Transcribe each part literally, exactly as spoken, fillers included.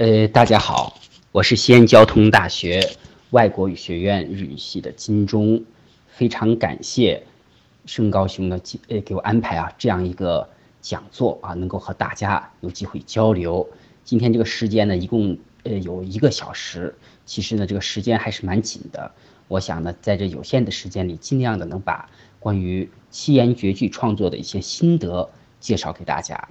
呃，大家好，我是西安交通大学外国语学院日语系的金钟，非常感谢盛高兄的呃给我安排啊这样一个讲座啊，能够和大家有机会交流。今天这个时间呢，一共呃有一个小时，其实呢这个时间还是蛮紧的。我想呢，在这有限的时间里，尽量的能把关于七言绝句创作的一些心得介绍给大家。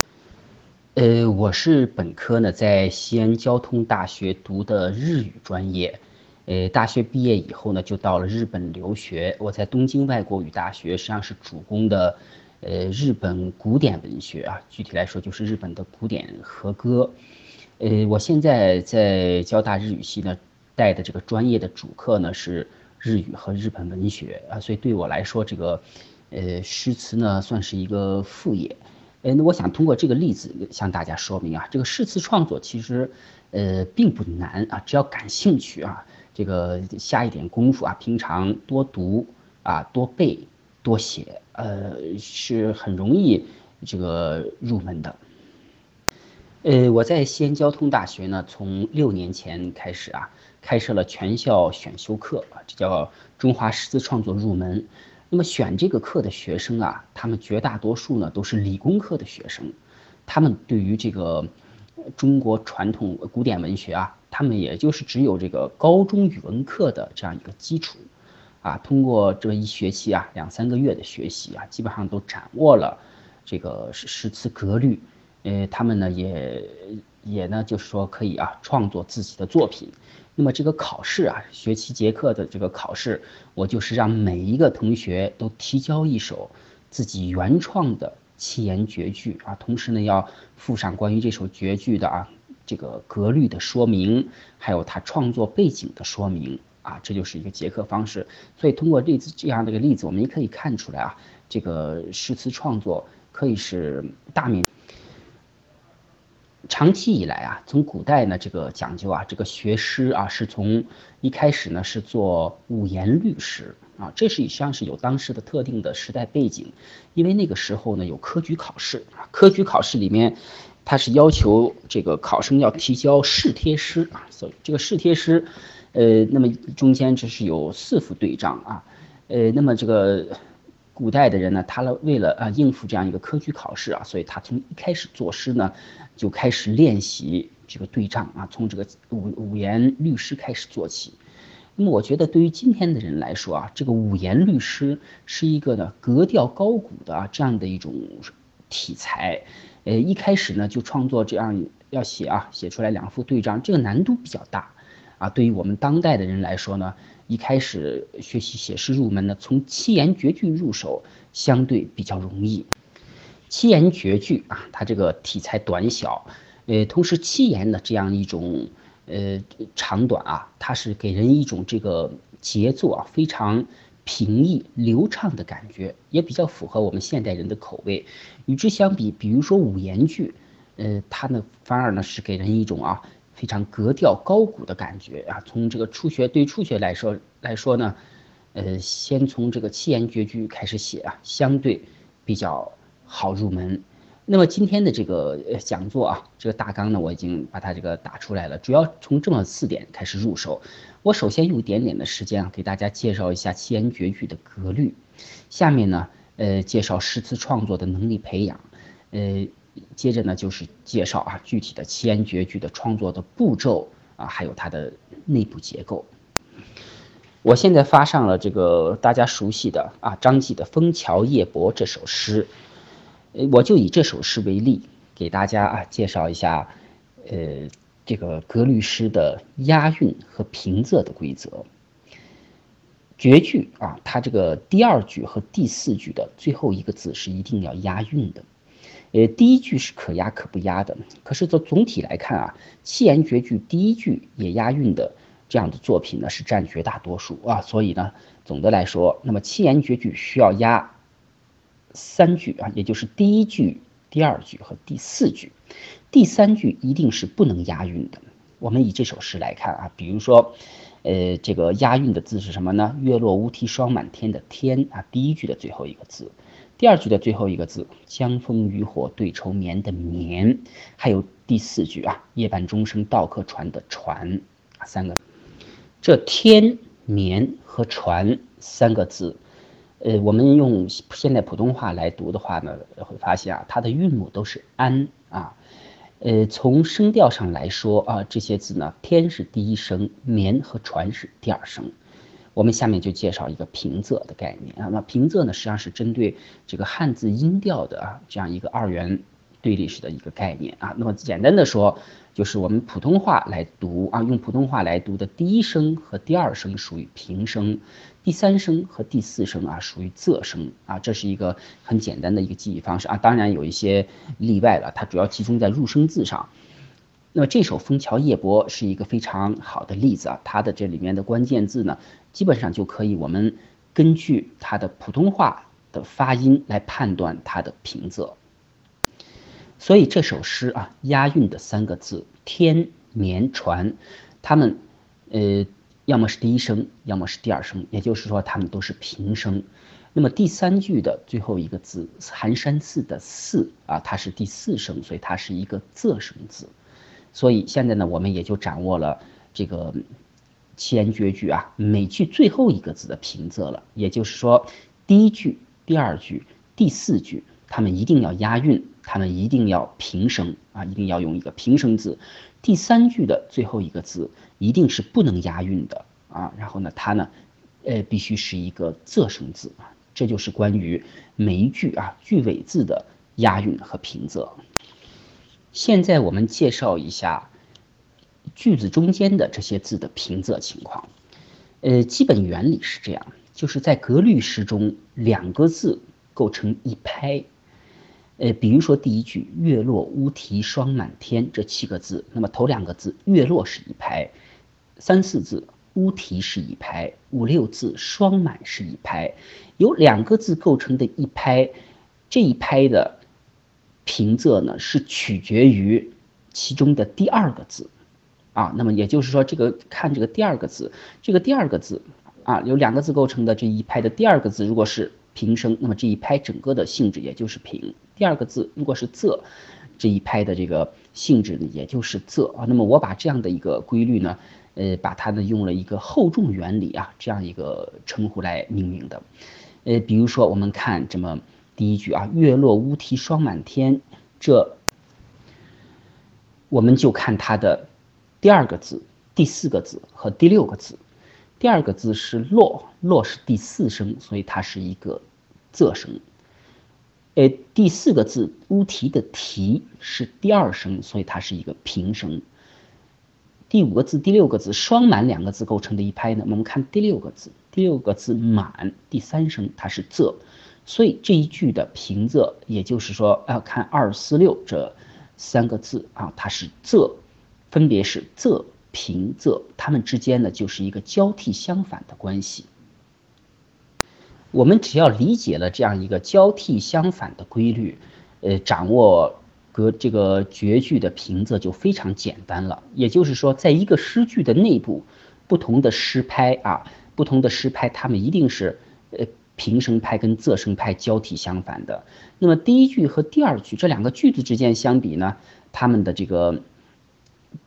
呃，我是本科呢，在西安交通大学读的日语专业。呃，大学毕业以后呢，就到了日本留学。我在东京外国语大学实际上是主攻的，呃，日本古典文学啊，具体来说就是日本的古典和歌。呃，我现在在交大日语系呢，带的这个专业的主课呢是日语和日本文学啊，所以对我来说，这个呃诗词呢算是一个副业。呃，那我想通过这个例子向大家说明啊，这个诗词创作其实呃并不难啊，只要感兴趣啊，这个下一点功夫啊，平常多读啊、多背、多写，呃，是很容易这个入门的。呃，我在西安交通大学呢，从六年前开始啊，开设了全校选修课啊，这叫中华诗词创作入门。那么选这个课的学生啊，他们绝大多数呢都是理工科的学生，他们对于这个中国传统古典文学啊，他们也就是只有这个高中语文课的这样一个基础啊，通过这一学期啊，两三个月的学习啊，基本上都掌握了这个诗词格律。呃，他们呢也也呢，就是说可以啊创作自己的作品。那么这个考试啊，学期结课的这个考试，我就是让每一个同学都提交一首自己原创的七言绝句啊，同时呢要附上关于这首绝句的啊这个格律的说明，还有他创作背景的说明啊，这就是一个结课方式。所以通过这这样的一个例子，我们也可以看出来啊，这个诗词创作可以是大名。长期以来啊，从古代呢这个讲究啊，这个学诗啊是从一开始呢是做五言律诗啊，这是实际上是有当时的特定的时代背景，因为那个时候呢有科举考试啊，科举考试里面它是要求这个考生要提交试帖诗啊，所以这个试帖诗，呃，那么中间这是有四副对仗啊，呃，那么这个。古代的人呢，他为了啊应付这样一个科举考试啊，所以他从一开始作诗呢，就开始练习这个对仗啊，从这个五五言律诗开始做起。那么我觉得对于今天的人来说啊，这个五言律诗是一个呢格调高古的啊这样的一种题材，呃一开始呢就创作这样要写啊写出来两副对仗，这个难度比较大。啊，对于我们当代的人来说呢，一开始学习写诗入门呢，从七言绝句入手相对比较容易。七言绝句啊，它这个题材短小，呃，同时七言的这样一种呃长短啊，它是给人一种这个节奏啊非常平易流畅的感觉，也比较符合我们现代人的口味。与之相比，比如说五言句，呃，它呢反而呢是给人一种啊。非常格调高古的感觉啊！从这个初学对初学来说来说呢，呃，先从这个七言绝句开始写啊，相对比较好入门。那么今天的这个讲座啊，这个大纲呢，我已经把它这个打出来了，主要从这么四点开始入手。我首先用一点点的时间啊，给大家介绍一下七言绝句的格律。下面呢，呃，介绍诗词创作的能力培养，呃。接着呢，就是介绍啊具体的七言绝句的创作的步骤啊，还有它的内部结构。我现在发上了这个大家熟悉的啊张继的《枫桥夜泊》这首诗，我就以这首诗为例，给大家啊介绍一下，呃，这个格律诗的押韵和平仄的规则。绝句啊，它这个第二句和第四句的最后一个字是一定要押韵的。呃，第一句是可押可不押的，可是从总体来看啊，七言绝句第一句也押韵的这样的作品呢是占绝大多数啊，所以呢，总的来说，那么七言绝句需要押三句啊，也就是第一句、第二句和第四句，第三句一定是不能押韵的。我们以这首诗来看啊，比如说，呃，这个押韵的字是什么呢？月落乌啼霜满天的天啊，第一句的最后一个字。第二句的最后一个字，江枫渔火对愁眠的眠，还有第四句啊，夜半钟声到客船的船，三个。这天、眠和船三个字，呃，我们用现代普通话来读的话呢，会发现啊，它的韵母都是安啊。呃，从声调上来说啊，这些字呢，天是第一声，眠和船是第二声。我们下面就介绍一个平仄的概念啊。那平仄呢，实际上是针对这个汉字音调的啊这样一个二元对立式的一个概念啊。那么简单的说，就是我们普通话来读啊，用普通话来读的第一声和第二声属于平声，第三声和第四声啊属于仄声啊。这是一个很简单的一个记忆方式啊。当然有一些例外了，它主要集中在入声字上。那么这首《枫桥夜泊》是一个非常好的例子啊，它的这里面的关键字呢，基本上就可以我们根据它的普通话的发音来判断它的平仄。所以这首诗啊，押韵的三个字天、眠、船，它们呃要么是第一声，要么是第二声，也就是说它们都是平声。那么第三句的最后一个字寒山寺的寺啊，它是第四声，所以它是一个仄声字。所以现在呢，我们也就掌握了这个七言绝句啊每句最后一个字的平仄了。也就是说，第一句、第二句、第四句，它们一定要押韵，它们一定要平声啊，一定要用一个平声字。第三句的最后一个字一定是不能押韵的啊，然后呢，它呢，呃，必须是一个仄声字啊。这就是关于每一句啊句尾字的押韵和平仄。现在我们介绍一下句子中间的这些字的平仄情况。呃，基本原理是这样，就是在格律诗中，两个字构成一拍。呃，比如说第一句“月落乌啼霜满天”这七个字，那么头两个字“月落”是一拍，三四字“乌啼”是一拍，五六字“霜满”是一拍。由两个字构成的一拍，这一拍的平仄呢是取决于其中的第二个字啊，那么也就是说，这个看这个第二个字，这个第二个字啊，由两个字构成的这一拍的第二个字如果是平声，那么这一拍整个的性质也就是平；第二个字如果是仄，这一拍的这个性质呢也就是仄啊。那么我把这样的一个规律呢，呃，把它呢用了一个厚重原理啊这样一个称呼来命名的。呃，比如说我们看这么。第一句啊，月落乌啼霜满天，这我们就看它的第二个字、第四个字和第六个字。第二个字是落，落是第四声，所以它是一个仄声。呃，第四个字乌啼的啼是第二声，所以它是一个平声。第五个字、第六个字双满两个字构成的一拍呢，我们看第六个字，第六个字满第三声，它是仄。所以这一句的平仄，也就是说要看二四六这三个字啊，它是仄，分别是仄、平、仄，它们之间呢就是一个交替相反的关系。我们只要理解了这样一个交替相反的规律，呃，掌握格这个绝句的平仄就非常简单了。也就是说，在一个诗句的内部，不同的诗拍啊，不同的诗拍，它们一定是呃。平声拍跟仄声拍交替相反的。那么第一句和第二句这两个句子之间相比呢，它们的这个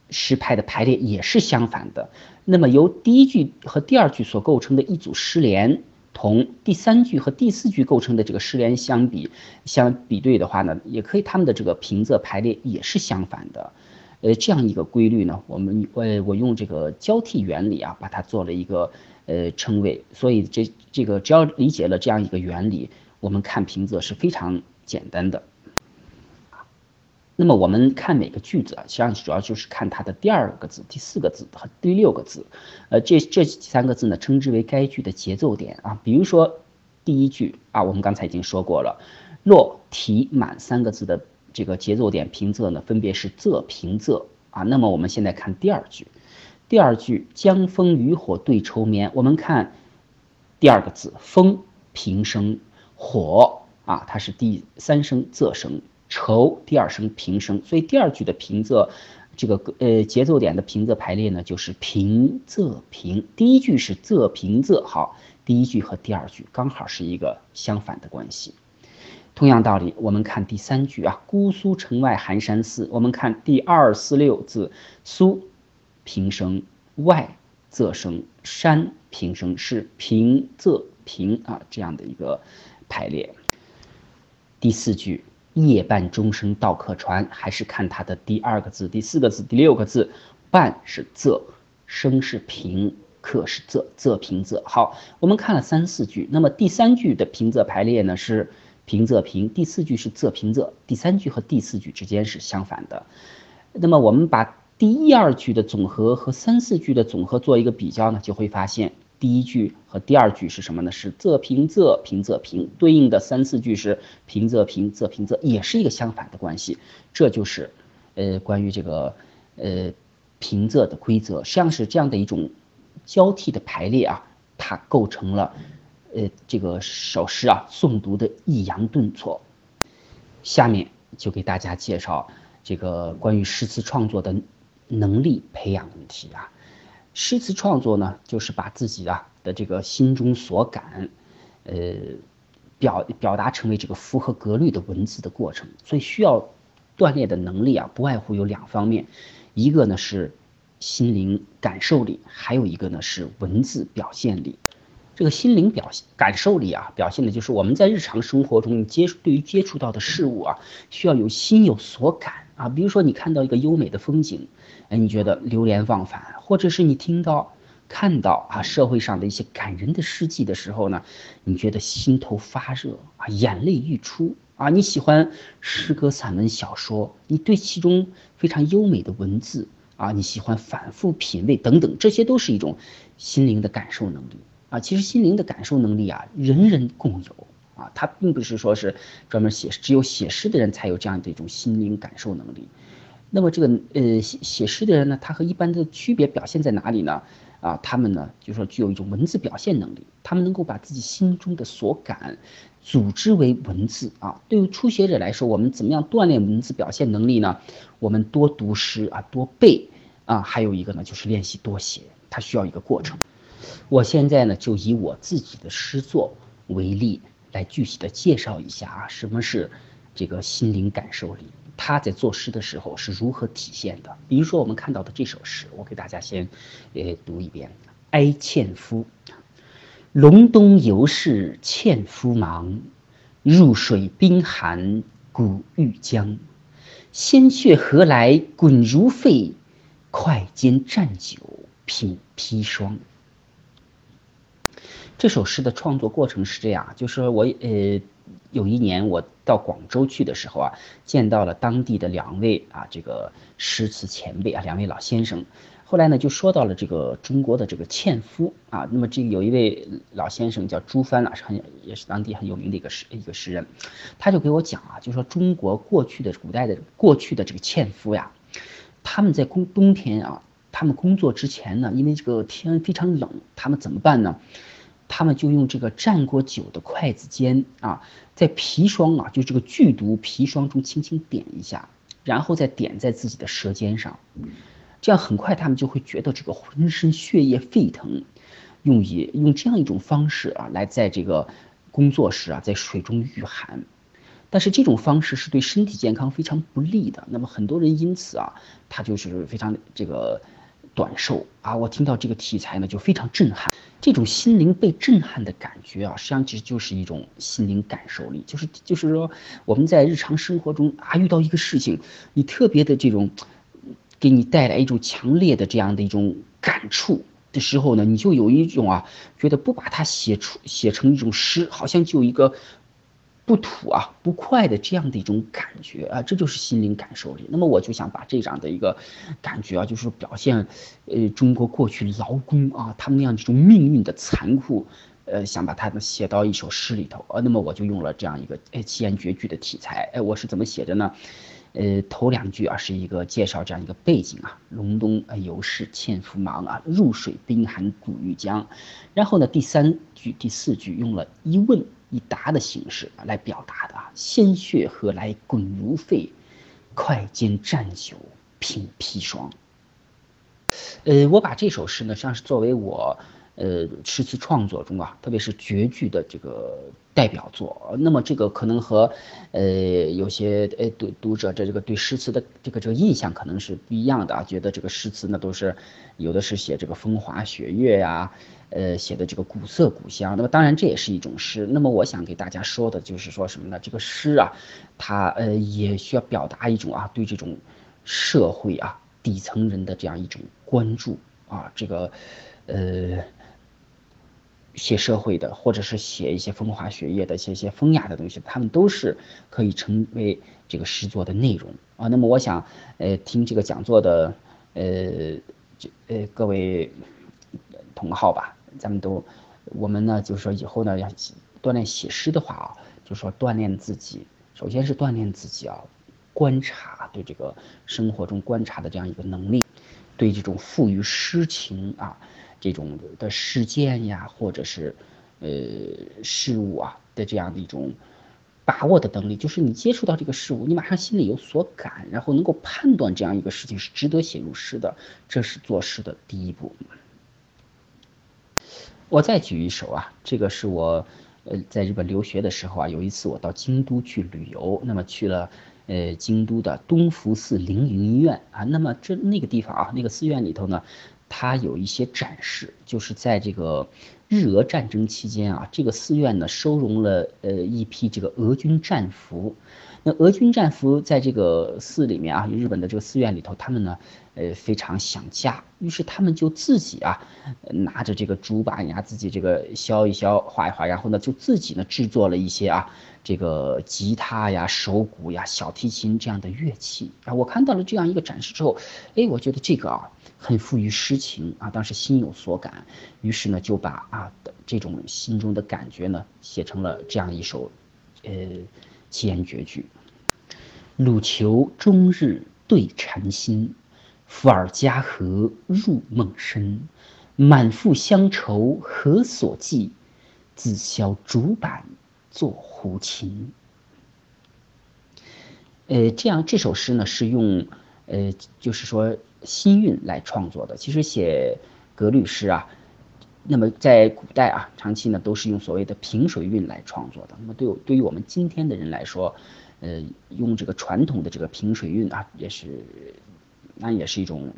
诗拍的排列也是相反的。那么由第一句和第二句所构成的一组诗联，同第三句和第四句构成的这个诗联相比相比对的话呢，也可以它们的这个平仄排列也是相反的。呃，这样一个规律呢，我们呃我用这个交替原理啊，把它做了一个。呃，称谓，所以这这个只要理解了这样一个原理，我们看平仄是非常简单的。那么我们看每个句子啊，实际上主要就是看它的第二个字、第四个字和第六个字。呃，这这三个字呢，称之为该句的节奏点啊。比如说第一句啊，我们刚才已经说过了，落、啼、满三个字的这个节奏点平仄呢，分别是仄、平、仄啊。那么我们现在看第二句。第二句江枫渔火对愁眠，我们看第二个字枫平声，火啊它是第三声仄声，愁第二声平声，所以第二句的平仄这个呃节奏点的平仄排列呢就是平仄平。第一句是仄平仄，好，第一句和第二句刚好是一个相反的关系。同样道理，我们看第三句啊，姑苏城外寒山寺。我们看第二四六字，苏平声外仄声山平声是平仄平啊这样的一个排列。第四句夜半钟声到客船，还是看它的第二个字、第四个字、第六个字，半是仄，声是平，客是仄，仄平仄。好，我们看了三四句，那么第三句的平仄排列呢是平仄平，第四句是仄平仄，第三句和第四句之间是相反的。那么我们把第一二句的总和和三四句的总和做一个比较呢，就会发现第一句和第二句是什么呢？是仄平仄平仄平，对应的三四句是平仄平仄平仄，也是一个相反的关系。这就是呃关于这个呃平仄的规则，像是这样的一种交替的排列啊，它构成了呃这个首诗啊诵读的抑扬顿挫。下面就给大家介绍这个关于诗词创作的能力培养问题啊。诗词创作呢，就是把自己啊的这个心中所感，呃，表表达成为这个符合格律的文字的过程。所以需要锻炼的能力啊，不外乎有两方面，一个呢是心灵感受力，还有一个呢是文字表现力。这个心灵表感受力啊，表现的就是我们在日常生活中接对于接触到的事物啊，需要有心有所感啊。比如说你看到一个优美的风景，哎，你觉得流连忘返，或者是你听到看到啊社会上的一些感人的事迹的时候呢，你觉得心头发热啊，眼泪欲出啊。你喜欢诗歌、散文、小说，你对其中非常优美的文字啊，你喜欢反复品味等等，这些都是一种心灵的感受能力。啊，其实心灵的感受能力啊，人人共有啊，它并不是说是专门写只有写诗的人才有这样的一种心灵感受能力。那么这个呃写写诗的人呢，他和一般的区别表现在哪里呢？啊，他们呢就是说具有一种文字表现能力，他们能够把自己心中的所感组织为文字啊。对于初学者来说，我们怎么样锻炼文字表现能力呢？我们多读诗啊，多背啊，还有一个呢就是练习多写，它需要一个过程。我现在呢就以我自己的诗作为例，来具体的介绍一下啊，什么是这个心灵感受力，他在作诗的时候是如何体现的。比如说我们看到的这首诗，我给大家先呃读一遍。哀纤夫，隆冬犹是纤夫忙，入水冰寒骨欲僵，鲜血何来滚如沸，快煎蘸酒品砒霜。这首诗的创作过程是这样，就是我呃有一年我到广州去的时候啊，见到了当地的两位啊这个诗词前辈啊，两位老先生。后来呢就说到了这个中国的这个纤夫啊，那么这个有一位老先生叫朱藩啊，很也是当地很有名的一个诗一个诗人，他就给我讲啊，就说中国过去的古代的过去的这个纤夫呀，他们在冬冬天啊，他们工作之前呢，因为这个天非常冷，他们怎么办呢？他们就用这个蘸过酒的筷子尖啊，在砒霜啊，就这个剧毒砒霜中轻轻点一下，然后再点在自己的舌尖上，这样很快他们就会觉得这个浑身血液沸腾，用以用这样一种方式啊，来在这个工作时啊，在水中御寒。但是这种方式是对身体健康非常不利的，那么很多人因此啊，他就是非常这个短寿啊。我听到这个题材呢就非常震撼，这种心灵被震撼的感觉啊，实际上其实就是一种心灵感受力，就是就是说我们在日常生活中啊，遇到一个事情，你特别的这种给你带来一种强烈的这样的一种感触的时候呢，你就有一种啊觉得不把它写出写成一种诗，好像就有一个不吐啊不快的这样的一种感觉啊，这就是心灵感受力。那么我就想把这样的一个感觉啊，就是表现呃中国过去劳工啊他们那样这种命运的残酷，呃想把它们写到一首诗里头啊。那么我就用了这样一个哎七言绝句的题材。哎，我是怎么写的呢？呃头两句啊是一个介绍这样一个背景啊，隆冬犹是纤夫忙啊，入水冰寒骨欲僵。然后呢第三句第四句用了一问一答的形式来表达的啊，鲜血何来滚如沸，快煎蘸酒品砒霜。呃我把这首诗呢像是作为我呃诗词创作中啊，特别是绝句的这个代表作。那么这个可能和呃有些呃读读者的这个对诗词的这个这个印象可能是不一样的啊，觉得这个诗词呢都是有的是写这个风花雪月呀、啊，呃写的这个古色古香。那么当然这也是一种诗。那么我想给大家说的就是说什么呢？这个诗啊，它呃也需要表达一种啊对这种社会啊底层人的这样一种关注啊，这个呃。写社会的，或者是写一些风花雪月的，写一些风雅的东西，他们都是可以成为这个诗作的内容啊。那么我想，呃，听这个讲座的，呃，呃，各位同好吧，咱们都，我们呢，就是说以后呢，要锻炼写诗的话啊，就是说锻炼自己，首先是锻炼自己啊，观察对这个生活中观察的这样一个能力，对这种赋予诗情啊。这种的事件呀，或者是呃事物啊的这样的一种把握的能力，就是你接触到这个事物，你马上心里有所感，然后能够判断这样一个事情是值得写入诗的，这是作诗的第一步。我再举一首啊，这个是我呃在日本留学的时候啊，有一次我到京都去旅游，那么去了呃京都的东福寺灵云医院啊，那么这那个地方啊，那个寺院里头呢，它有一些展示，就是在这个日俄战争期间啊，这个寺院呢收容了呃一批这个俄军战俘。那俄军战俘在这个寺里面啊，日本的这个寺院里头，他们呢呃非常想家，于是他们就自己啊拿着这个竹板呀，自己这个削一削画一画，然后呢就自己呢制作了一些啊这个吉他呀、手鼓呀、小提琴这样的乐器啊。我看到了这样一个展示之后，哎，我觉得这个啊很富于诗情啊，当时心有所感，于是呢就把啊这种心中的感觉呢写成了这样一首呃七言绝句。鲁求终日对禅心，伏尔加河入梦深，满腹乡愁何所寄，自削竹板作胡琴。呃这样这首诗呢是用呃就是说心韵来创作的。其实写格律诗啊，那么在古代啊，长期呢都是用所谓的平水韵来创作的。那么对我对于我们今天的人来说，呃，用这个传统的这个平水韵啊，也是那也是一种，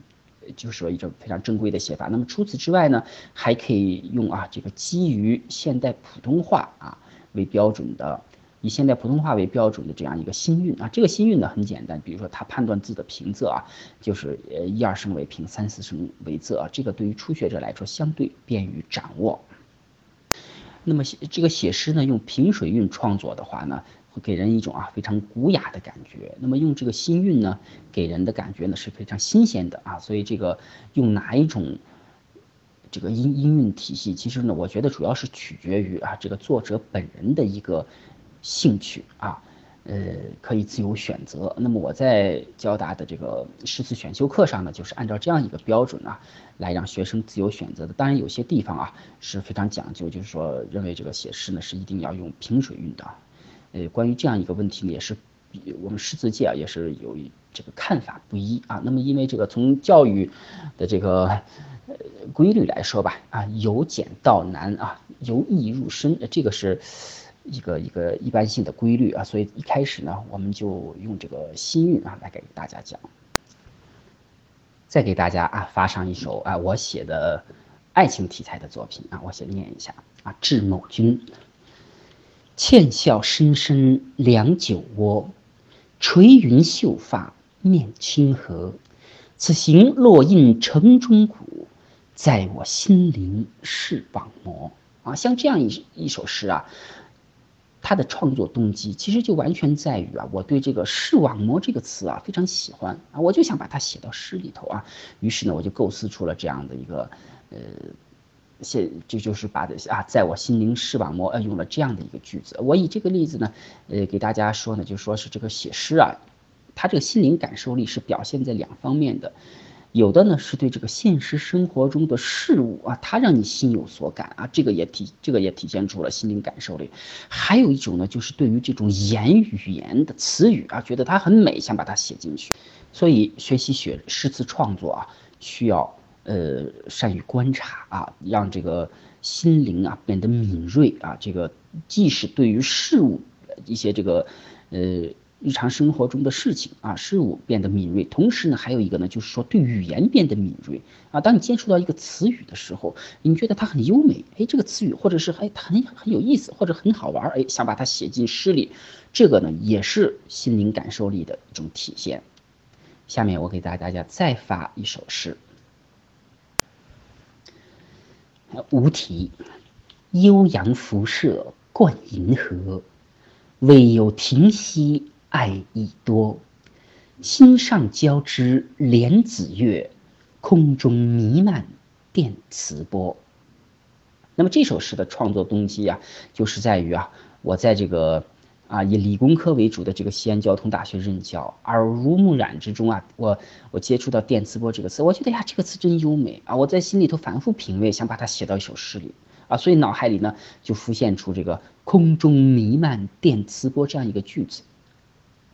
就是说一种非常正规的写法。那么除此之外呢，还可以用啊这个基于现代普通话啊为标准的。以现代普通话为标准的这样一个心韵啊，这个心韵呢很简单，比如说他判断字的平仄啊，就是呃一二声为平，三四声为仄啊，这个对于初学者来说相对便于掌握。那么这个写诗呢，用平水韵创作的话呢，会给人一种啊非常古雅的感觉。那么用这个心韵呢，给人的感觉呢是非常新鲜的啊。所以这个用哪一种这个音音韵体系，其实呢，我觉得主要是取决于啊这个作者本人的一个。兴趣啊，呃，可以自由选择。那么我在交大的这个诗词选修课上呢，就是按照这样一个标准啊，来让学生自由选择的。当然，有些地方啊是非常讲究，就是说认为这个写诗呢是一定要用平水韵的。呃，关于这样一个问题呢，也是我们诗词界啊也是有这个看法不一啊。那么因为这个从教育的这个。呃，规律来说吧，啊，由简到难啊，由易入深，这个是一个一个一般性的规律啊。所以一开始呢，我们就用这个心韵啊来给大家讲。再给大家啊发上一首啊我写的爱情题材的作品啊，我先念一下啊，致某君。倩笑深深两酒窝，垂云秀发面清和。此行落印城中骨，在我心灵是榜模啊。像这样一一首诗啊，它的创作动机其实就完全在于啊，我对这个是网模这个词啊非常喜欢啊，我就想把它写到诗里头啊。于是呢，我就构思出了这样的一个呃，现这 就, 就是把啊，在我心灵是网模呃用了这样的一个句子。我以这个例子呢，呃，给大家说呢，就说是这个写诗啊。他这个心灵感受力是表现在两方面的，有的呢是对这个现实生活中的事物啊，它让你心有所感啊，这个也体这个也体现出了心灵感受力。还有一种呢，就是对于这种言语言的词语啊，觉得它很美，想把它写进去。所以学习写诗词创作啊，需要呃善于观察啊，让这个心灵啊变得敏锐啊，这个即使对于事物一些这个呃日常生活中的事情啊事物变得敏锐，同时呢还有一个呢就是说对语言变得敏锐啊。当你接触到一个词语的时候，你觉得它很优美，哎这个词语，或者是哎它很很有意思，或者很好玩，哎想把它写进诗里，这个呢也是心灵感受力的一种体现。下面我给大家再发一首诗。无题，悠扬辐射贯银河，未有停息爱意多，心上交织莲子月，空中弥漫电磁波。那么这首诗的创作动机啊，就是在于啊，我在这个啊，以理工科为主的这个西安交通大学任教，耳濡目染之中啊，我我接触到电磁波这个词，我觉得呀，这个词真优美啊！我在心里头反复品味，想把它写到一首诗里啊，所以脑海里呢就浮现出这个空中弥漫电磁波这样一个句子。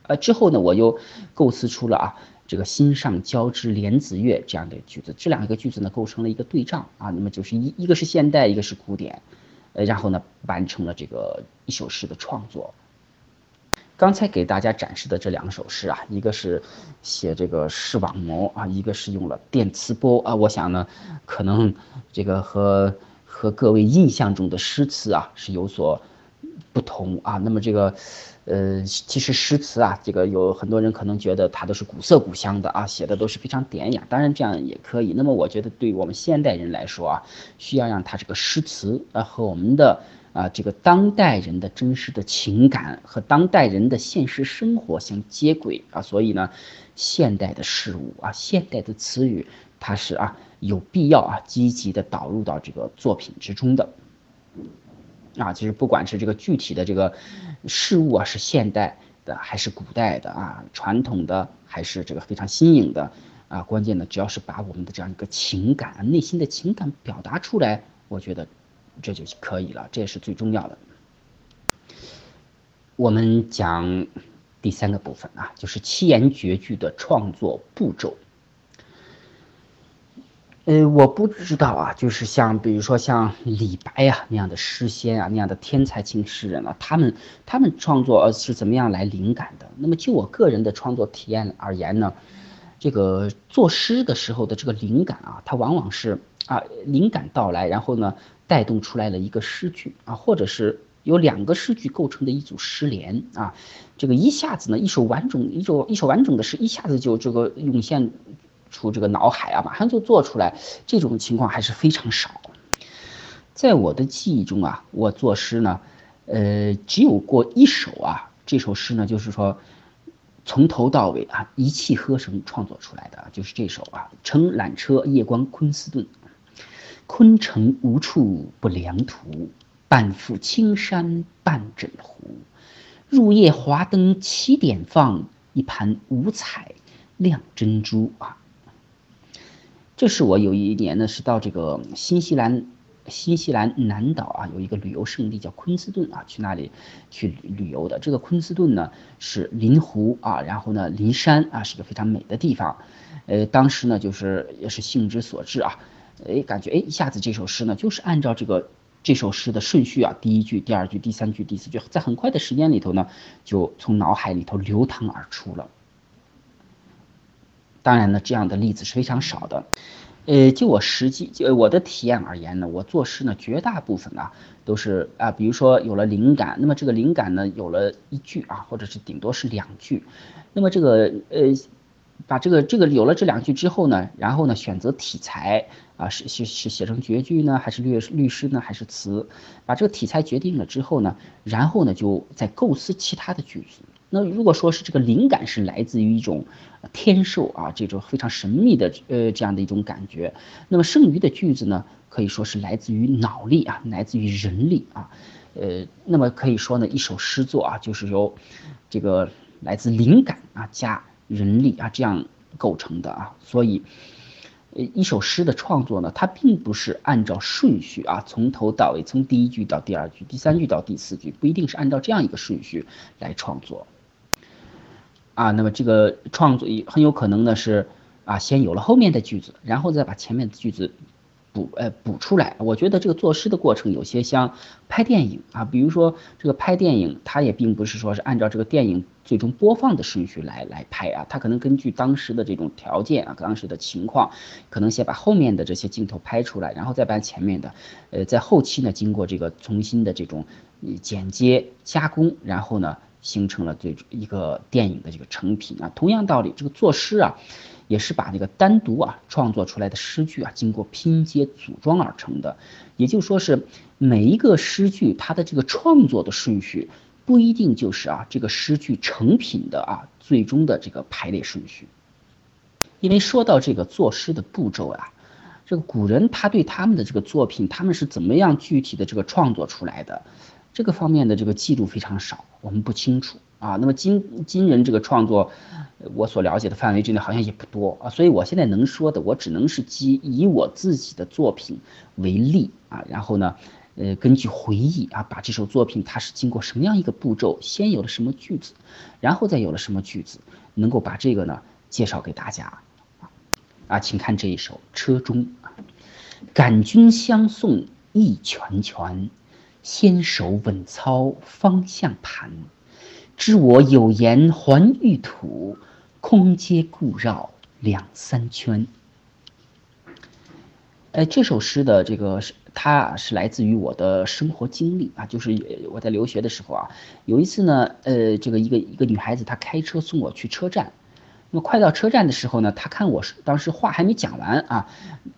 呃、啊，之后呢，我又构思出了啊，这个心上交织莲子月这样的句子，这两个句子呢构成了一个对仗啊，那么就是一一个是现代，一个是古典，呃，然后呢完成了这个一首诗的创作。刚才给大家展示的这两首诗啊，一个是写这个视网膜啊，一个是用了电磁波啊。我想呢，可能这个和和各位印象中的诗词啊是有所不同啊。那么这个，呃，其实诗词啊，这个有很多人可能觉得它都是古色古香的啊，写的都是非常典雅。当然这样也可以。那么我觉得，对于我们现代人来说啊，需要让它这个诗词啊和我们的。啊，这个当代人的真实的情感和当代人的现实生活相接轨啊，所以呢，现代的事物啊，现代的词语，它是啊有必要啊积极的导入到这个作品之中的。啊，其实不管是这个具体的这个事物啊，是现代的还是古代的啊，传统的还是这个非常新颖的啊，关键呢，只要是把我们的这样一个情感、内心的情感表达出来，我觉得。这就可以了，这也是最重要的。我们讲第三个部分啊，就是七言绝句的创作步骤。呃，我不知道啊，就是像比如说像李白啊那样的诗仙啊那样的天才型诗人啊，他们他们创作是怎么样来灵感的？那么就我个人的创作体验而言呢，这个作诗的时候的这个灵感啊，它往往是啊灵感到来，然后呢。带动出来了一个诗句啊，或者是有两个诗句构成的一组诗联啊，这个一下子呢，一首完整一首一首完整的诗，一下子就这个涌现出这个脑海啊，马上就做出来，这种情况还是非常少。在我的记忆中啊，我作诗呢，呃，只有过一首啊，这首诗呢，就是说从头到尾啊一气呵成创作出来的，就是这首啊，乘缆车夜观昆斯顿。昆城无处不良途，半覆青山半枕湖。入夜华灯七点放，一盘五彩亮珍珠啊！这是我有一年呢，是到这个新西兰新西兰南岛啊，有一个旅游胜地叫昆斯顿啊，去那里去旅游的。这个昆斯顿呢是临湖啊，然后呢临山啊，是一个非常美的地方。呃，当时呢就是也是兴之所至啊。哎，感觉哎，一下子这首诗呢，就是按照这个这首诗的顺序啊，第一句、第二句、第三句、第四句，在很快的时间里头呢，就从脑海里头流淌而出了。当然呢，这样的例子是非常少的。呃，就我实际就我的体验而言呢，我作诗呢，绝大部分啊都是啊，比如说有了灵感，那么这个灵感呢，有了一句啊，或者是顶多是两句，那么这个呃。把这个这个有了这两句之后呢，然后呢选择题材啊，是是是写成绝句呢，还是律律诗呢，还是词？把这个题材决定了之后呢，然后呢就再构思其他的句子。那如果说是这个灵感是来自于一种天授啊，这种非常神秘的呃这样的一种感觉，那么剩余的句子呢，可以说是来自于脑力啊，来自于人力啊，呃，那么可以说呢，一首诗作啊，就是由这个来自灵感啊加。人力啊，这样构成的啊，所以，呃，一首诗的创作呢，它并不是按照顺序啊，从头到尾，从第一句到第二句，第三句到第四句，不一定是按照这样一个顺序来创作，啊，那么这个创作很有可能呢是，啊，先有了后面的句子，然后再把前面的句子补呃补出来。我觉得这个作诗的过程有些像拍电影啊，比如说这个拍电影，它也并不是说是按照这个电影最终播放的顺序来来拍啊，它可能根据当时的这种条件啊，当时的情况，可能先把后面的这些镜头拍出来，然后再把前面的，呃，在后期呢经过这个重新的这种剪接加工，然后呢形成了最一个电影的这个成品啊。同样道理，这个作诗啊，也是把那个单独啊创作出来的诗句啊，经过拼接组装而成的。也就是说是每一个诗句它的这个创作的顺序，不一定就是啊这个诗句成品的啊最终的这个排列顺序。因为说到这个作诗的步骤啊，这个古人他对他们的这个作品，他们是怎么样具体的这个创作出来的，这个方面的这个记录非常少，我们不清楚啊。那么今今人这个创作，我所了解的范围之内好像也不多啊，所以我现在能说的，我只能是基以我自己的作品为例啊，然后呢，呃，根据回忆啊，把这首作品它是经过什么样一个步骤，先有了什么句子，然后再有了什么句子，能够把这个呢介绍给大家啊。请看这一首《车中》啊，感君相送意拳拳。纤手稳操方向盘，知我有言还欲吐，空阶故绕两三圈。呃，这首诗的这个它是来自于我的生活经历啊，就是我在留学的时候啊，有一次呢，呃，这个一个一个女孩子她开车送我去车站。那么快到车站的时候呢，他看我当时话还没讲完啊，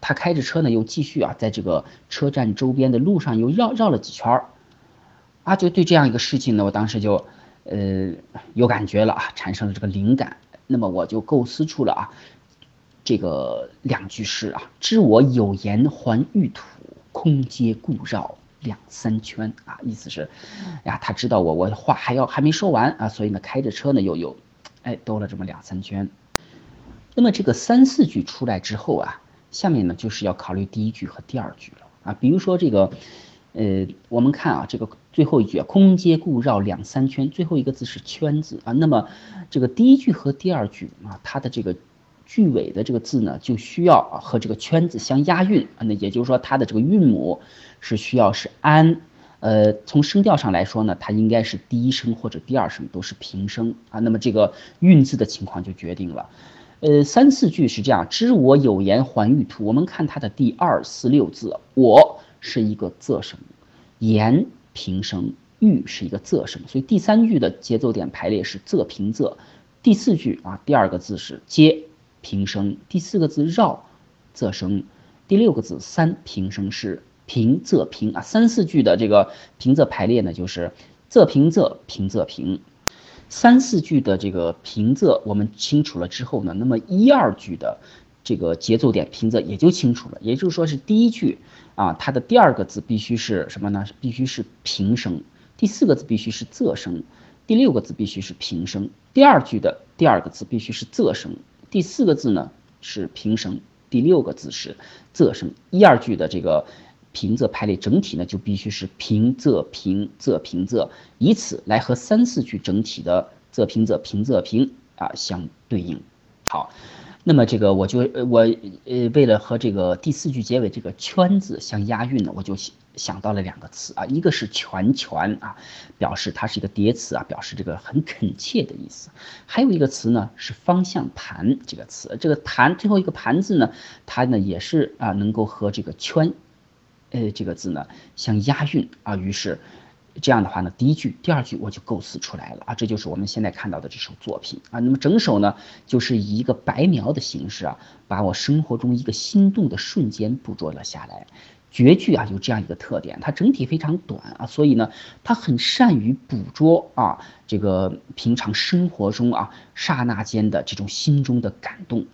他开着车呢又继续啊，在这个车站周边的路上又绕绕了几圈儿，啊，就对这样一个事情呢，我当时就呃有感觉了啊，产生了这个灵感。那么我就构思出了啊这个两句诗啊，知我有言还欲吐，空阶故绕两三圈啊，意思是呀，他知道我我话还要还没说完啊，所以呢开着车呢又有。哎，兜了这么两三圈。那么这个三四句出来之后啊，下面呢就是要考虑第一句和第二句了啊。比如说这个，呃，我们看啊，这个最后一句啊，空阶故绕两三圈，最后一个字是圈字啊。那么这个第一句和第二句啊，它的这个句尾的这个字呢，就需要啊和这个圈字相押韵啊。那也就是说，它的这个韵母是需要是安。呃，从声调上来说呢，它应该是第一声或者第二声都是平声啊。那么这个韵字的情况就决定了。呃，三四句是这样：知我有言还欲吐。我们看它的第二四六字，我是一个仄声，言平声，欲是一个仄声，所以第三句的节奏点排列是仄平仄。第四句啊，第二个字是接平声，第四个字绕仄声，第六个字三平声是。平仄平啊，三四句的这个平仄排列呢，就是仄平仄平仄平。三四句的这个平仄我们清楚了之后呢，那么一二句的这个节奏点平仄也就清楚了。也就是说是第一句啊，它的第二个字必须是什么呢？必须是平声。第四个字必须是仄声。第六个字必须是平声。第二句的第二个字必须是仄声。第四个字呢是平声。第六个字是仄声。一二句的这个。平仄排列整体呢，就必须是平仄平仄平仄，以此来和三四句整体的仄平仄平仄平啊相对应。好，那么这个我就我呃为了和这个第四句结尾这个圈字相押韵呢，我就想到了两个词啊，一个是拳拳啊，表示它是一个叠词啊，表示这个很恳切的意思。还有一个词呢是方向盘这个词，这个盘最后一个盘字呢，它呢也是啊能够和这个圈。呃，这个字呢，像押韵啊，于是这样的话呢，第一句、第二句我就构思出来了啊，这就是我们现在看到的这首作品啊。那么整首呢，就是以一个白描的形式啊，把我生活中一个心动的瞬间捕捉了下来。绝句啊有这样一个特点，它整体非常短啊，所以呢，它很善于捕捉啊这个平常生活中啊刹那间的这种心中的感动。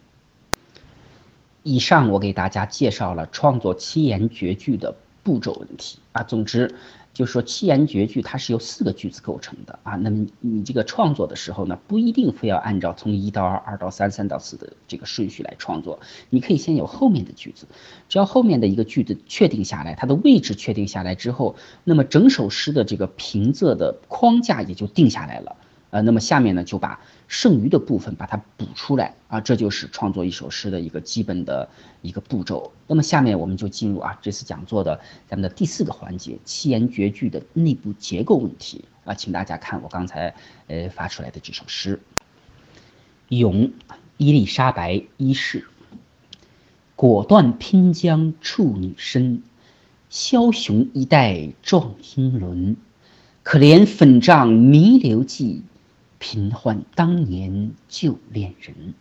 以上我给大家介绍了创作七言绝句的步骤问题啊。总之，就是说七言绝句它是由四个句子构成的啊。那么你这个创作的时候呢，不一定非要按照从一到二、二到三、三到四的这个顺序来创作，你可以先有后面的句子。只要后面的一个句子确定下来，它的位置确定下来之后，那么整首诗的这个平仄的框架也就定下来了呃，那么下面呢就把剩余的部分把它补出来啊，这就是创作一首诗的一个基本的一个步骤。那么下面我们就进入啊这次讲座的咱们的第四个环节，七言绝句的内部结构问题啊，请大家看我刚才呃发出来的这首诗。咏伊丽莎白一世，果断拼将处女身，枭雄一代壮英伦，可怜粉帐弥留记，频唤当年旧恋人。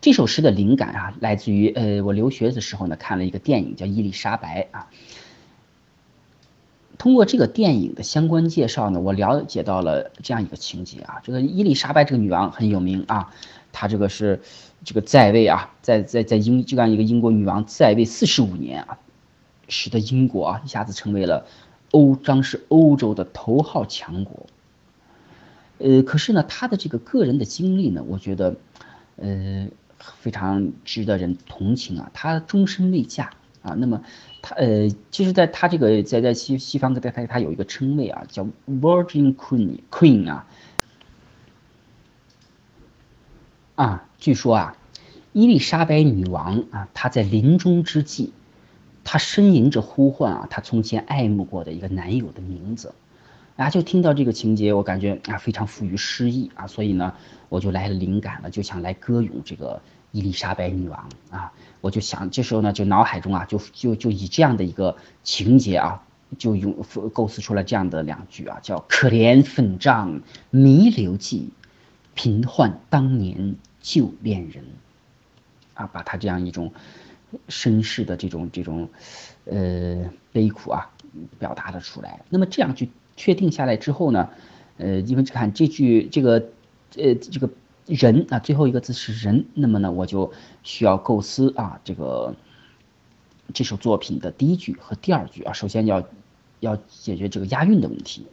这首诗的灵感啊，来自于呃，我留学的时候呢，看了一个电影叫《伊丽莎白》啊。通过这个电影的相关介绍呢，我了解到了这样一个情节啊，这个伊丽莎白这个女王很有名啊，她这个是这个在位啊，在在在英这样一个英国女王在位四十五年啊，使得英国啊一下子成为了欧当时欧洲的头号强国。呃，可是呢，她的这个个人的经历呢，我觉得呃非常值得人同情啊，她终身未嫁。啊，那么他呃，其实在他这个在在西西方在他他有一个称谓啊，叫 Virgin Queen Queen 啊啊，据说啊，伊丽莎白女王啊，她在临终之际，她呻吟着呼唤啊，她从前爱慕过的一个男友的名字，啊，就听到这个情节，我感觉啊非常富于诗意啊，所以呢，我就来了灵感了，就想来歌咏这个伊丽莎白女王啊，我就想这时候呢，就脑海中啊，就就就以这样的一个情节啊，就用构思出了这样的两句啊，叫可怜粉帐弥留记，频唤当年旧恋人，啊，把他这样一种身世的这种这种呃悲苦啊表达了出来。那么这样去确定下来之后呢，呃，因为看这句这个呃这个。人啊，最后一个字是人，那么呢，我就需要构思啊，这个这首作品的第一句和第二句啊，首先要要解决这个押韵的问题。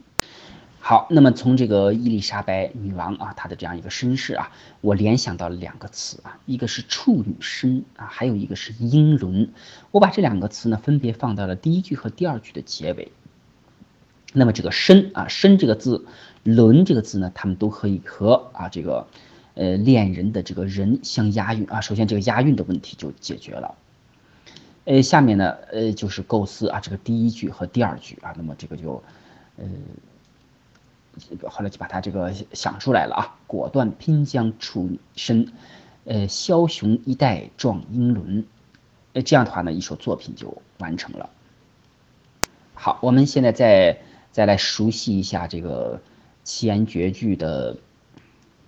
好，那么从这个伊丽莎白女王啊，她的这样一个身世啊，我联想到了两个词啊，一个是处女身啊，还有一个是英伦，我把这两个词呢分别放到了第一句和第二句的结尾。那么这个身啊，身这个字，伦这个字呢，它们都可以和啊这个。呃，恋人的这个人相押韵啊，首先这个押韵的问题就解决了。呃，下面呢，呃，就是构思啊，这个第一句和第二句啊，那么这个就，呃，后来就把它这个想出来了啊，果断拼将处女身，呃，枭雄一代壮英伦，呃，这样的话呢，一首作品就完成了。好，我们现在再再来熟悉一下这个七言绝句的。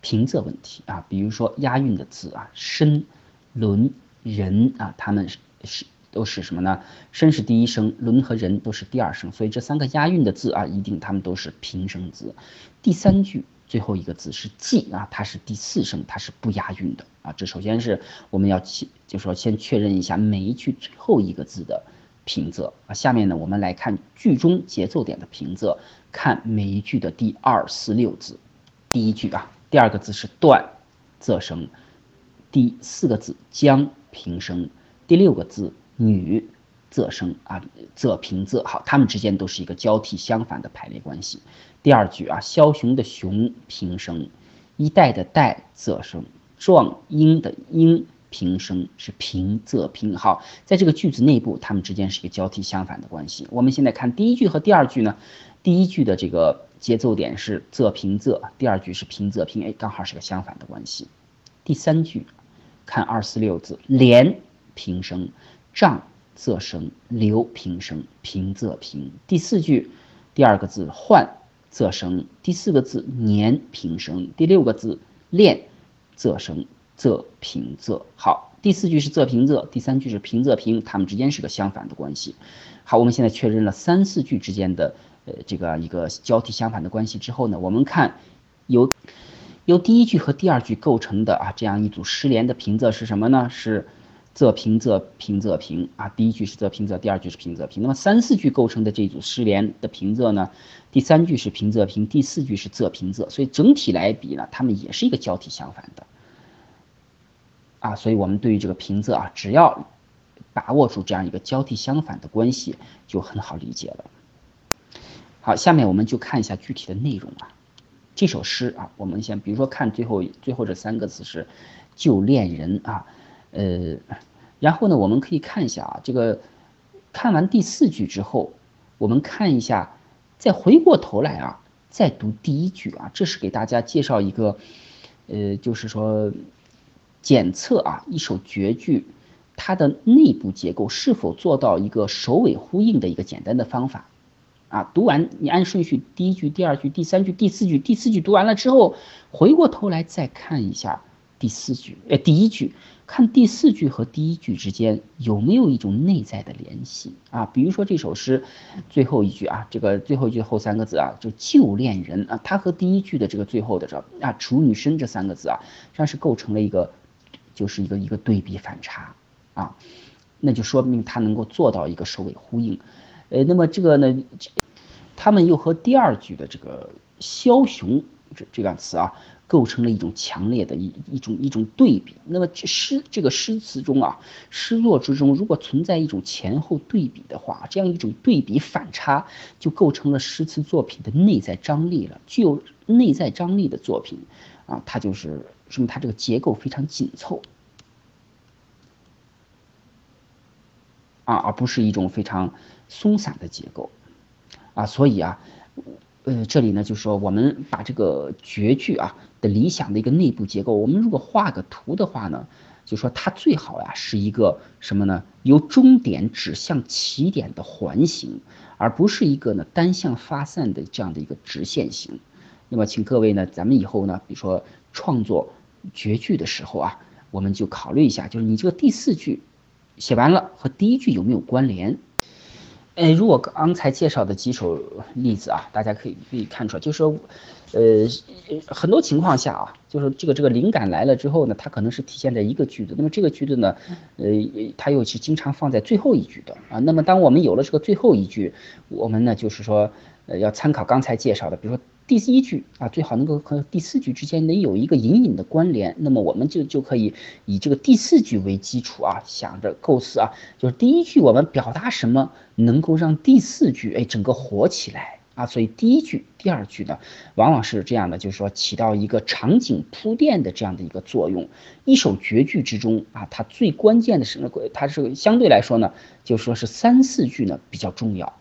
平仄问题啊，比如说押韵的字啊，身、伦、人啊，他们是都是什么呢？身是第一声，伦和人都是第二声，所以这三个押韵的字啊，一定他们都是平声字。第三句最后一个字是记啊，它是第四声，它是不押韵的啊。这首先是我们要就说先确认一下每一句最后一个字的平仄啊。下面呢，我们来看句中节奏点的平仄，看每一句的第二、四、六字。第一句啊。第二个字是断仄声，第四个字将平声，第六个字女仄声啊，仄平仄。好，它们之间都是一个交替相反的排列关系。第二句啊，枭雄的雄平声，一代的代仄声，壮英的英平声，是平仄平。好，在这个句子内部，它们之间是一个交替相反的关系。我们现在看第一句和第二句呢，第一句的这个。节奏点是仄平仄，第二句是平仄平，哎，刚好是个相反的关系。第三句，看二四六字，连平声，丈仄声，流平声，平仄平。第四句，第二个字换仄声，第四个字年平声，第六个字恋仄声，仄平仄。好，第四句是仄平仄，第三句是平仄平，它们之间是个相反的关系。好，我们现在确认了三四句之间的。呃，这个一个交替相反的关系之后呢，我们看由由第一句和第二句构成的啊这样一组失联的平仄是什么呢？是仄平仄平仄平啊，第一句是仄平仄，第二句是平仄平。那么三四句构成的这组失联的平仄呢，第三句是平仄平，第四句是仄平仄，所以整体来比呢，它们也是一个交替相反的啊。所以我们对于这个平仄啊，只要把握住这样一个交替相反的关系，就很好理解了。好，下面我们就看一下具体的内容啊。这首诗啊，我们先比如说看最后最后这三个词是旧恋人啊，呃，然后呢，我们可以看一下啊，这个看完第四句之后，我们看一下，再回过头来啊，再读第一句啊，这是给大家介绍一个，呃，就是说检测啊一首绝句。它的内部结构是否做到一个首尾呼应的一个简单的方法啊？读完你按顺序第一句、第二句、第三句、第四句，第四句读完了之后，回过头来再看一下第四句，呃，第一句，看第四句和第一句之间有没有一种内在的联系啊？比如说这首诗最后一句啊，这个最后一句后三个字啊，就旧恋人啊，它和第一句的这个最后的这啊处女身这三个字啊，实际上是构成了一个，就是一个一个对比反差。啊，那就说明它能够做到一个首尾呼应，呃，那么这个呢，他们又和第二句的这个枭雄这这个词啊，构成了一种强烈的一一种一种对比。那么这诗这个诗词中啊，诗作之中，如果存在一种前后对比的话，这样一种对比反差，就构成了诗词作品的内在张力了。具有内在张力的作品啊，它就是说明它这个结构非常紧凑。啊，而不是一种非常松散的结构，啊，所以啊，呃，这里呢就是说，我们把这个绝句啊的理想的一个内部结构，我们如果画个图的话呢，就说它最好呀、啊、是一个什么呢？由终点指向起点的环形，而不是一个呢单向发散的这样的一个直线型。那么，请各位呢，咱们以后呢，比如说创作绝句的时候啊，我们就考虑一下，就是你这个第四句。写完了和第一句有没有关联？哎，如我刚才介绍的几首例子啊，大家可以可以看出来，就是说，呃，很多情况下啊，就是这个这个灵感来了之后呢，它可能是体现在一个句子，那么这个句子呢，呃，它又是经常放在最后一句的啊。那么当我们有了这个最后一句，我们呢就是说，呃，要参考刚才介绍的，比如说。第一句啊，最好能够和第四句之间能有一个隐隐的关联，那么我们就就可以以这个第四句为基础啊，想着构思啊，就是第一句我们表达什么能够让第四句哎整个火起来啊，所以第一句、第二句呢，往往是这样的，就是说起到一个场景铺垫的这样的一个作用。一首绝句之中啊，它最关键的是呢，它是相对来说呢，就说是三四句呢比较重要。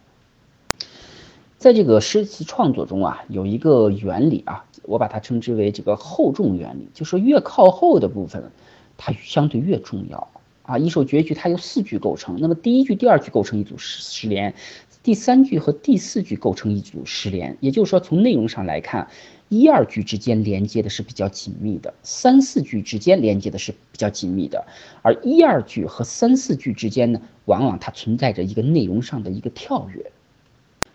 在这个诗词创作中啊，有一个原理啊，我把它称之为这个厚重原理，就是越靠后的部分，它相对越重要啊。一首绝句它由四句构成，那么第一句、第二句构成一组十联，第三句和第四句构成一组十联。也就是说，从内容上来看，一二句之间连接的是比较紧密的，三四句之间连接的是比较紧密的，而一二句和三四句之间呢，往往它存在着一个内容上的一个跳跃。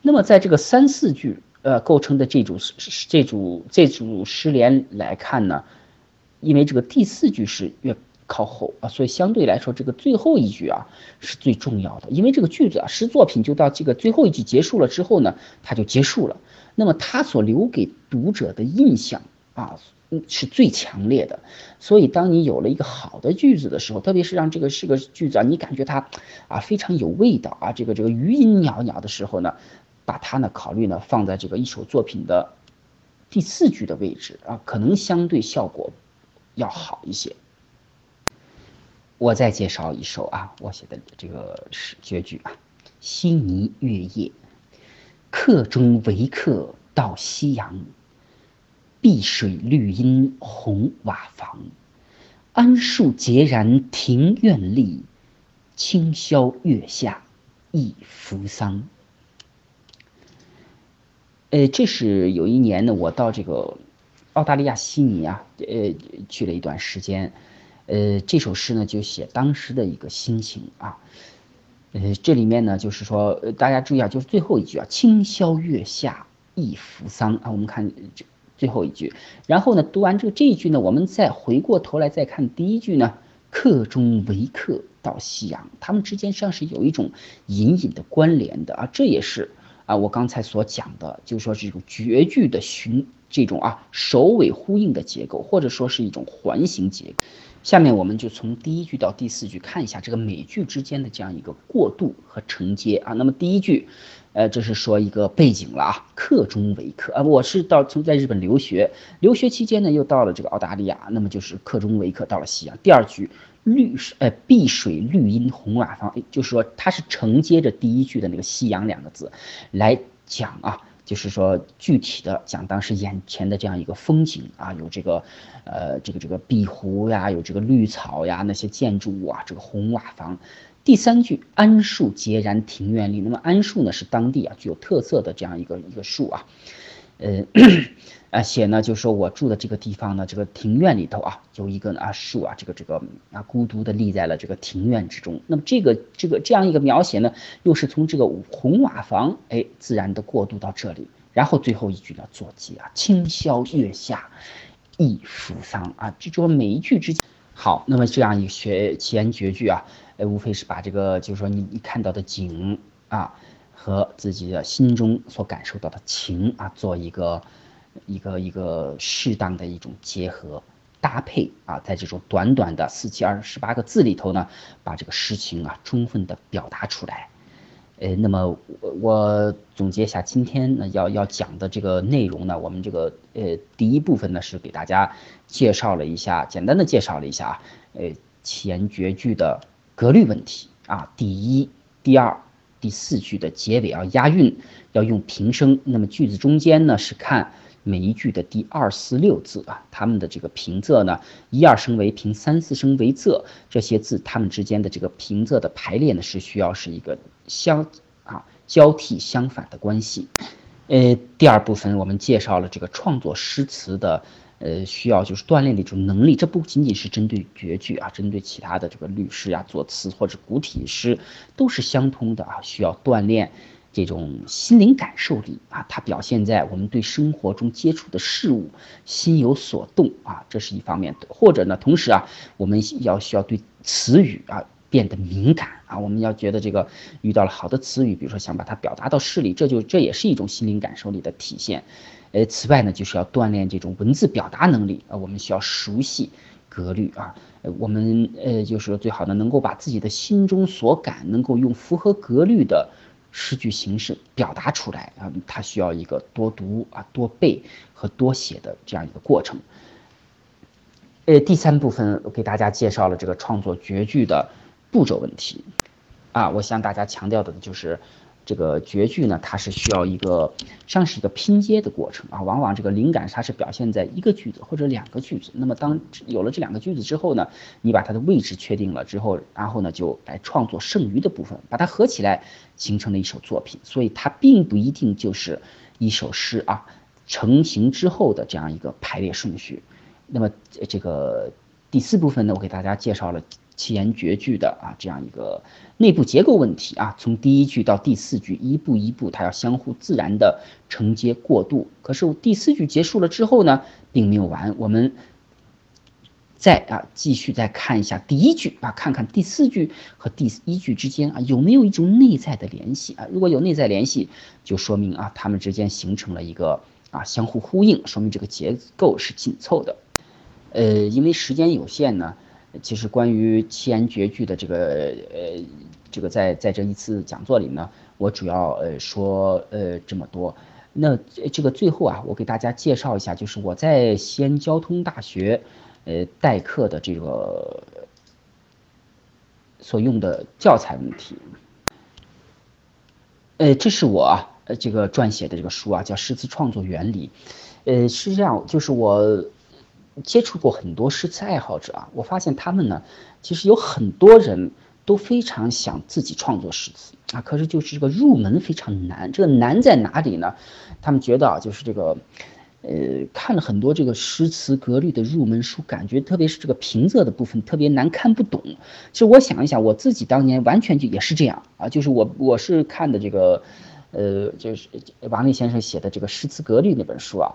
那么，在这个三四句呃构成的这组这组这组诗联来看呢，因为这个第四句是越靠后啊，所以相对来说，这个最后一句啊是最重要的。因为这个句子啊，诗作品就到这个最后一句结束了之后呢，它就结束了。那么，它所留给读者的印象啊，是最强烈的。所以，当你有了一个好的句子的时候，特别是让这个是个句子啊，你感觉它啊非常有味道啊，这个这个余音袅袅的时候呢。把它呢考虑呢放在这个一首作品的第四句的位置啊，可能相对效果要好一些。我再介绍一首啊，我写的这个绝句啊，《悉尼月夜》。客中为客到夕阳，碧水绿阴红瓦房。安树孑然庭院立，清宵月下一扶桑。呃，这是有一年呢，我到这个澳大利亚悉尼啊，呃，去了一段时间，呃，这首诗呢就写当时的一个心情啊，呃，这里面呢就是说，呃、大家注意啊，就是最后一句啊，清宵月下一扶桑啊，我们看这最后一句，然后呢读完这这一句呢，我们再回过头来再看第一句呢，客中为客到夕阳，他们之间实际上是有一种隐隐的关联的啊，这也是。啊，我刚才所讲的，就是说这种绝句的循这种啊首尾呼应的结构，或者说是一种环形结构。下面我们就从第一句到第四句看一下这个每句之间的这样一个过渡和承接啊。那么第一句，呃，这是说一个背景了啊，客中为客啊。我是到从在日本留学，留学期间呢又到了这个澳大利亚，那么就是客中为客，到了西洋。第二句，绿呃碧水绿荫红瓦房，就是说它是承接着第一句的那个西洋两个字来讲啊。就是说具体的讲当时眼前的这样一个风景啊，有这个呃这个这个碧湖呀，有这个绿草呀，那些建筑物啊，这个红瓦房。第三句，桉树孑然庭院立，那么桉树呢是当地啊具有特色的这样一个一个树啊，呃啊写呢就是说我住的这个地方呢，这个庭院里头啊有一个啊树啊，这个这个啊孤独的立在了这个庭院之中。那么这个这个这样一个描写呢，又是从这个红瓦房哎自然的过渡到这里，然后最后一句呢作结啊，清宵月下忆扶桑啊，这就是每一句之间。好，那么这样一个学奇言绝句啊，哎无非是把这个就是说你你看到的景啊和自己的心中所感受到的情啊做一个。一个一个适当的一种结合搭配啊，在这种短短的四七二十八个字里头呢，把这个诗情啊充分的表达出来。呃，那么我我总结一下今天呢要要讲的这个内容呢，我们这个呃第一部分呢是给大家介绍了一下，简单的介绍了一下啊，呃奇言绝句的格律问题啊，第一、第二、第四句的结尾要押韵，要用平声。那么句子中间呢是看。每一句的第二四六字啊，他们的这个平仄呢，一二声为平，三四声为仄，这些字他们之间的这个平仄的排列呢，是需要是一个相啊交替相反的关系。呃，第二部分我们介绍了这个创作诗词的呃需要就是锻炼的一种能力，这不仅仅是针对绝句啊，针对其他的这个律诗啊、作词或者古体诗都是相通的啊，需要锻炼。这种心灵感受力啊，它表现在我们对生活中接触的事物心有所动啊，这是一方面。或者呢，同时啊，我们要需要对词语啊变得敏感啊，我们要觉得这个遇到了好的词语，比如说想把它表达到诗里，这就这也是一种心灵感受力的体现。呃，此外呢，就是要锻炼这种文字表达能力啊，我们需要熟悉。格律啊，我们呃就是最好的能够把自己的心中所感，能够用符合格律的诗句形式表达出来啊，它需要一个多读啊、多背和多写的这样一个过程。呃，第三部分我给大家介绍了这个创作绝句的步骤问题啊，我向大家强调的就是。这个绝句呢，它是需要一个像是一个拼接的过程啊，往往这个灵感它是表现在一个句子或者两个句子。那么当有了这两个句子之后呢，你把它的位置确定了之后，然后呢就来创作剩余的部分，把它合起来形成了一首作品。所以它并不一定就是一首诗啊成型之后的这样一个排列顺序。那么这个第四部分呢，我给大家介绍了。奇言绝句的啊，这样一个内部结构问题啊，从第一句到第四句，一步一步，它要相互自然的承接过渡。可是第四句结束了之后呢，并没有完，我们再啊继续再看一下第一句啊，看看第四句和第一句之间啊有没有一种内在的联系啊？如果有内在联系，就说明啊它们之间形成了一个啊相互呼应，说明这个结构是紧凑的。呃，因为时间有限呢。其实关于奇言绝句的这个呃这个在在这一次讲座里呢，我主要呃说呃这么多。那这个最后啊，我给大家介绍一下，就是我在西安交通大学呃代课的这个所用的教材问题。呃，这是我啊这个撰写的这个书啊，叫《诗词创作原理》。呃，是这样，就是我。接触过很多诗词爱好者啊，我发现他们呢，其实有很多人都非常想自己创作诗词啊，可是就是这个入门非常难。这个难在哪里呢？他们觉得啊，就是这个，呃，看了很多这个诗词格律的入门书，感觉特别是这个平仄的部分特别难看不懂。其实我想一想，我自己当年完全就也是这样啊，就是我我是看的这个，呃，就是王立先生写的这个《诗词格律》那本书啊。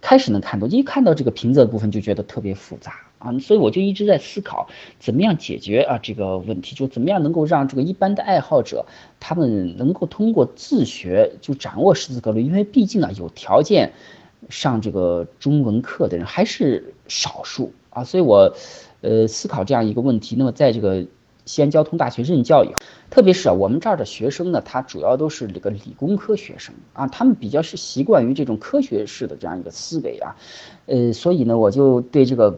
开始能看懂，一看到这个平仄的部分就觉得特别复杂啊，所以我就一直在思考怎么样解决啊这个问题，就怎么样能够让这个一般的爱好者他们能够通过自学就掌握诗词格律，因为毕竟啊有条件上这个中文课的人还是少数啊，所以我呃思考这样一个问题。那么在这个西安交通大学任教以后，特别是啊我们这儿的学生呢，他主要都是这个理工科学生啊，他们比较是习惯于这种科学式的这样一个思维啊，呃，所以呢，我就对这个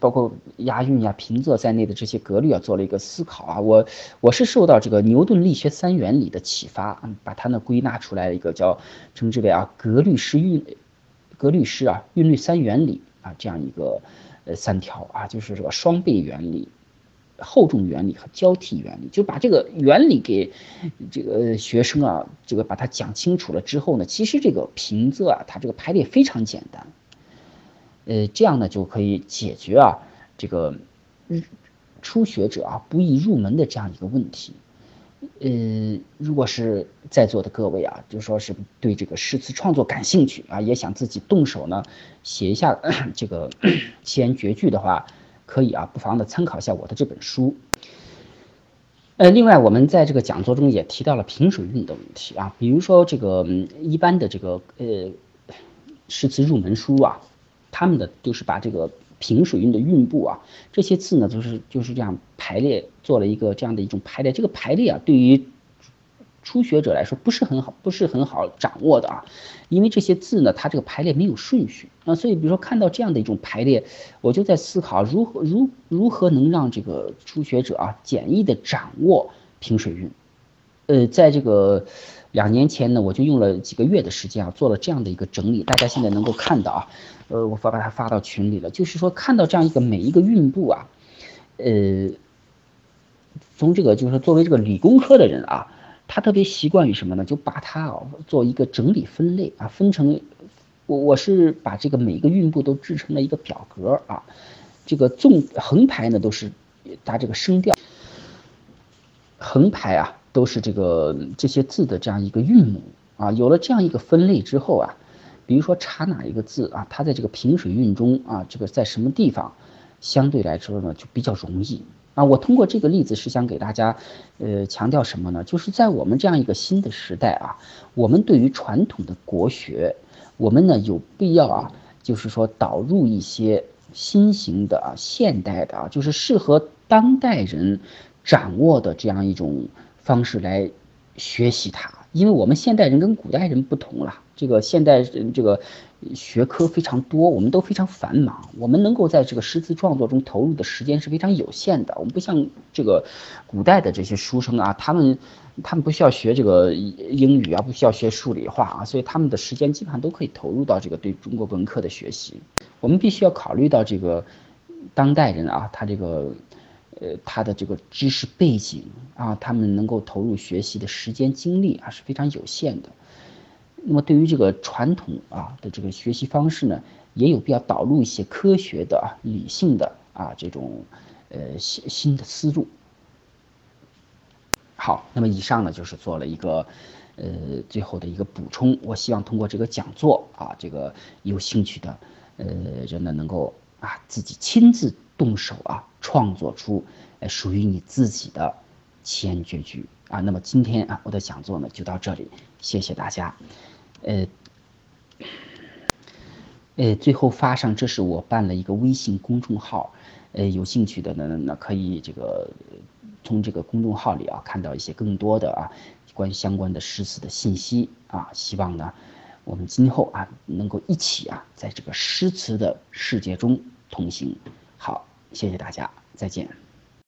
包括押韵呀、啊、平仄在内的这些格律啊做了一个思考啊。我我是受到这个牛顿力学三原理的启发，嗯，把它呢归纳出来一个叫称之为啊格律诗韵格律诗啊韵律三原理啊这样一个呃三条啊，就是这个双倍原理、厚重原理和交替原理，就把这个原理给这个学生啊，这个把它讲清楚了之后呢，其实这个平仄啊，它这个排列非常简单，呃，这样呢就可以解决啊这个初学者啊不易入门的这样一个问题。呃，如果是在座的各位啊，就说是对这个诗词创作感兴趣啊，也想自己动手呢写一下咳咳这个西安绝句的话，可以啊，不妨的参考一下我的这本书。呃，另外我们在这个讲座中也提到了评水韵的问题啊，比如说这个一般的这个呃诗词入门书啊，他们的就是把这个评水韵的韵部啊，这些字呢就是就是这样排列，做了一个这样的一种排列。这个排列啊，对于初学者来说不是很好，不是很好掌握的啊，因为这些字呢，它这个排列没有顺序啊，所以比如说看到这样的一种排列，我就在思考如何如如何能让这个初学者啊简易的掌握评水韵。呃，在这个两年前呢，我就用了几个月的时间啊，做了这样的一个整理，大家现在能够看到啊，呃，我把它发到群里了，就是说看到这样一个每一个韵部啊，呃，从这个就是说作为这个理工科的人啊。他特别习惯于什么呢？就把它啊做一个整理分类啊，分成我我是把这个每一个韵部都制成了一个表格啊，这个纵横排呢都是它这个声调，横排啊都是这个这些字的这样一个韵母啊。有了这样一个分类之后啊，比如说查哪一个字啊，它在这个评水韵中啊，这个在什么地方，相对来说呢就比较容易。啊，我通过这个例子是想给大家，呃，强调什么呢？就是在我们这样一个新的时代啊，我们对于传统的国学，我们呢有必要啊，就是说导入一些新型的啊、现代的啊，就是适合当代人掌握的这样一种方式来学习它。因为我们现代人跟古代人不同了，这个现代人这个学科非常多，我们都非常繁忙，我们能够在这个诗词创作中投入的时间是非常有限的。我们不像这个古代的这些书生啊，他们他们不需要学这个英语啊，不需要学数理化啊，所以他们的时间基本上都可以投入到这个对中国文科的学习。我们必须要考虑到这个当代人啊，他这个。呃，他的这个知识背景啊，他们能够投入学习的时间精力啊是非常有限的。那么对于这个传统啊的这个学习方式呢，也有必要导入一些科学的啊、理性的啊这种呃新新的思路。好，那么以上呢就是做了一个呃最后的一个补充。我希望通过这个讲座啊，这个有兴趣的呃人呢能够啊自己亲自动手啊，创作出呃属于你自己的西安绝句啊。那么今天啊，我的讲座呢就到这里，谢谢大家。呃，呃，最后发上，这是我办了一个微信公众号，呃，有兴趣的呢，那可以这个从这个公众号里啊看到一些更多的啊关于相关的诗词的信息啊。希望呢我们今后啊能够一起啊在这个诗词的世界中同行。好，谢谢大家，再见。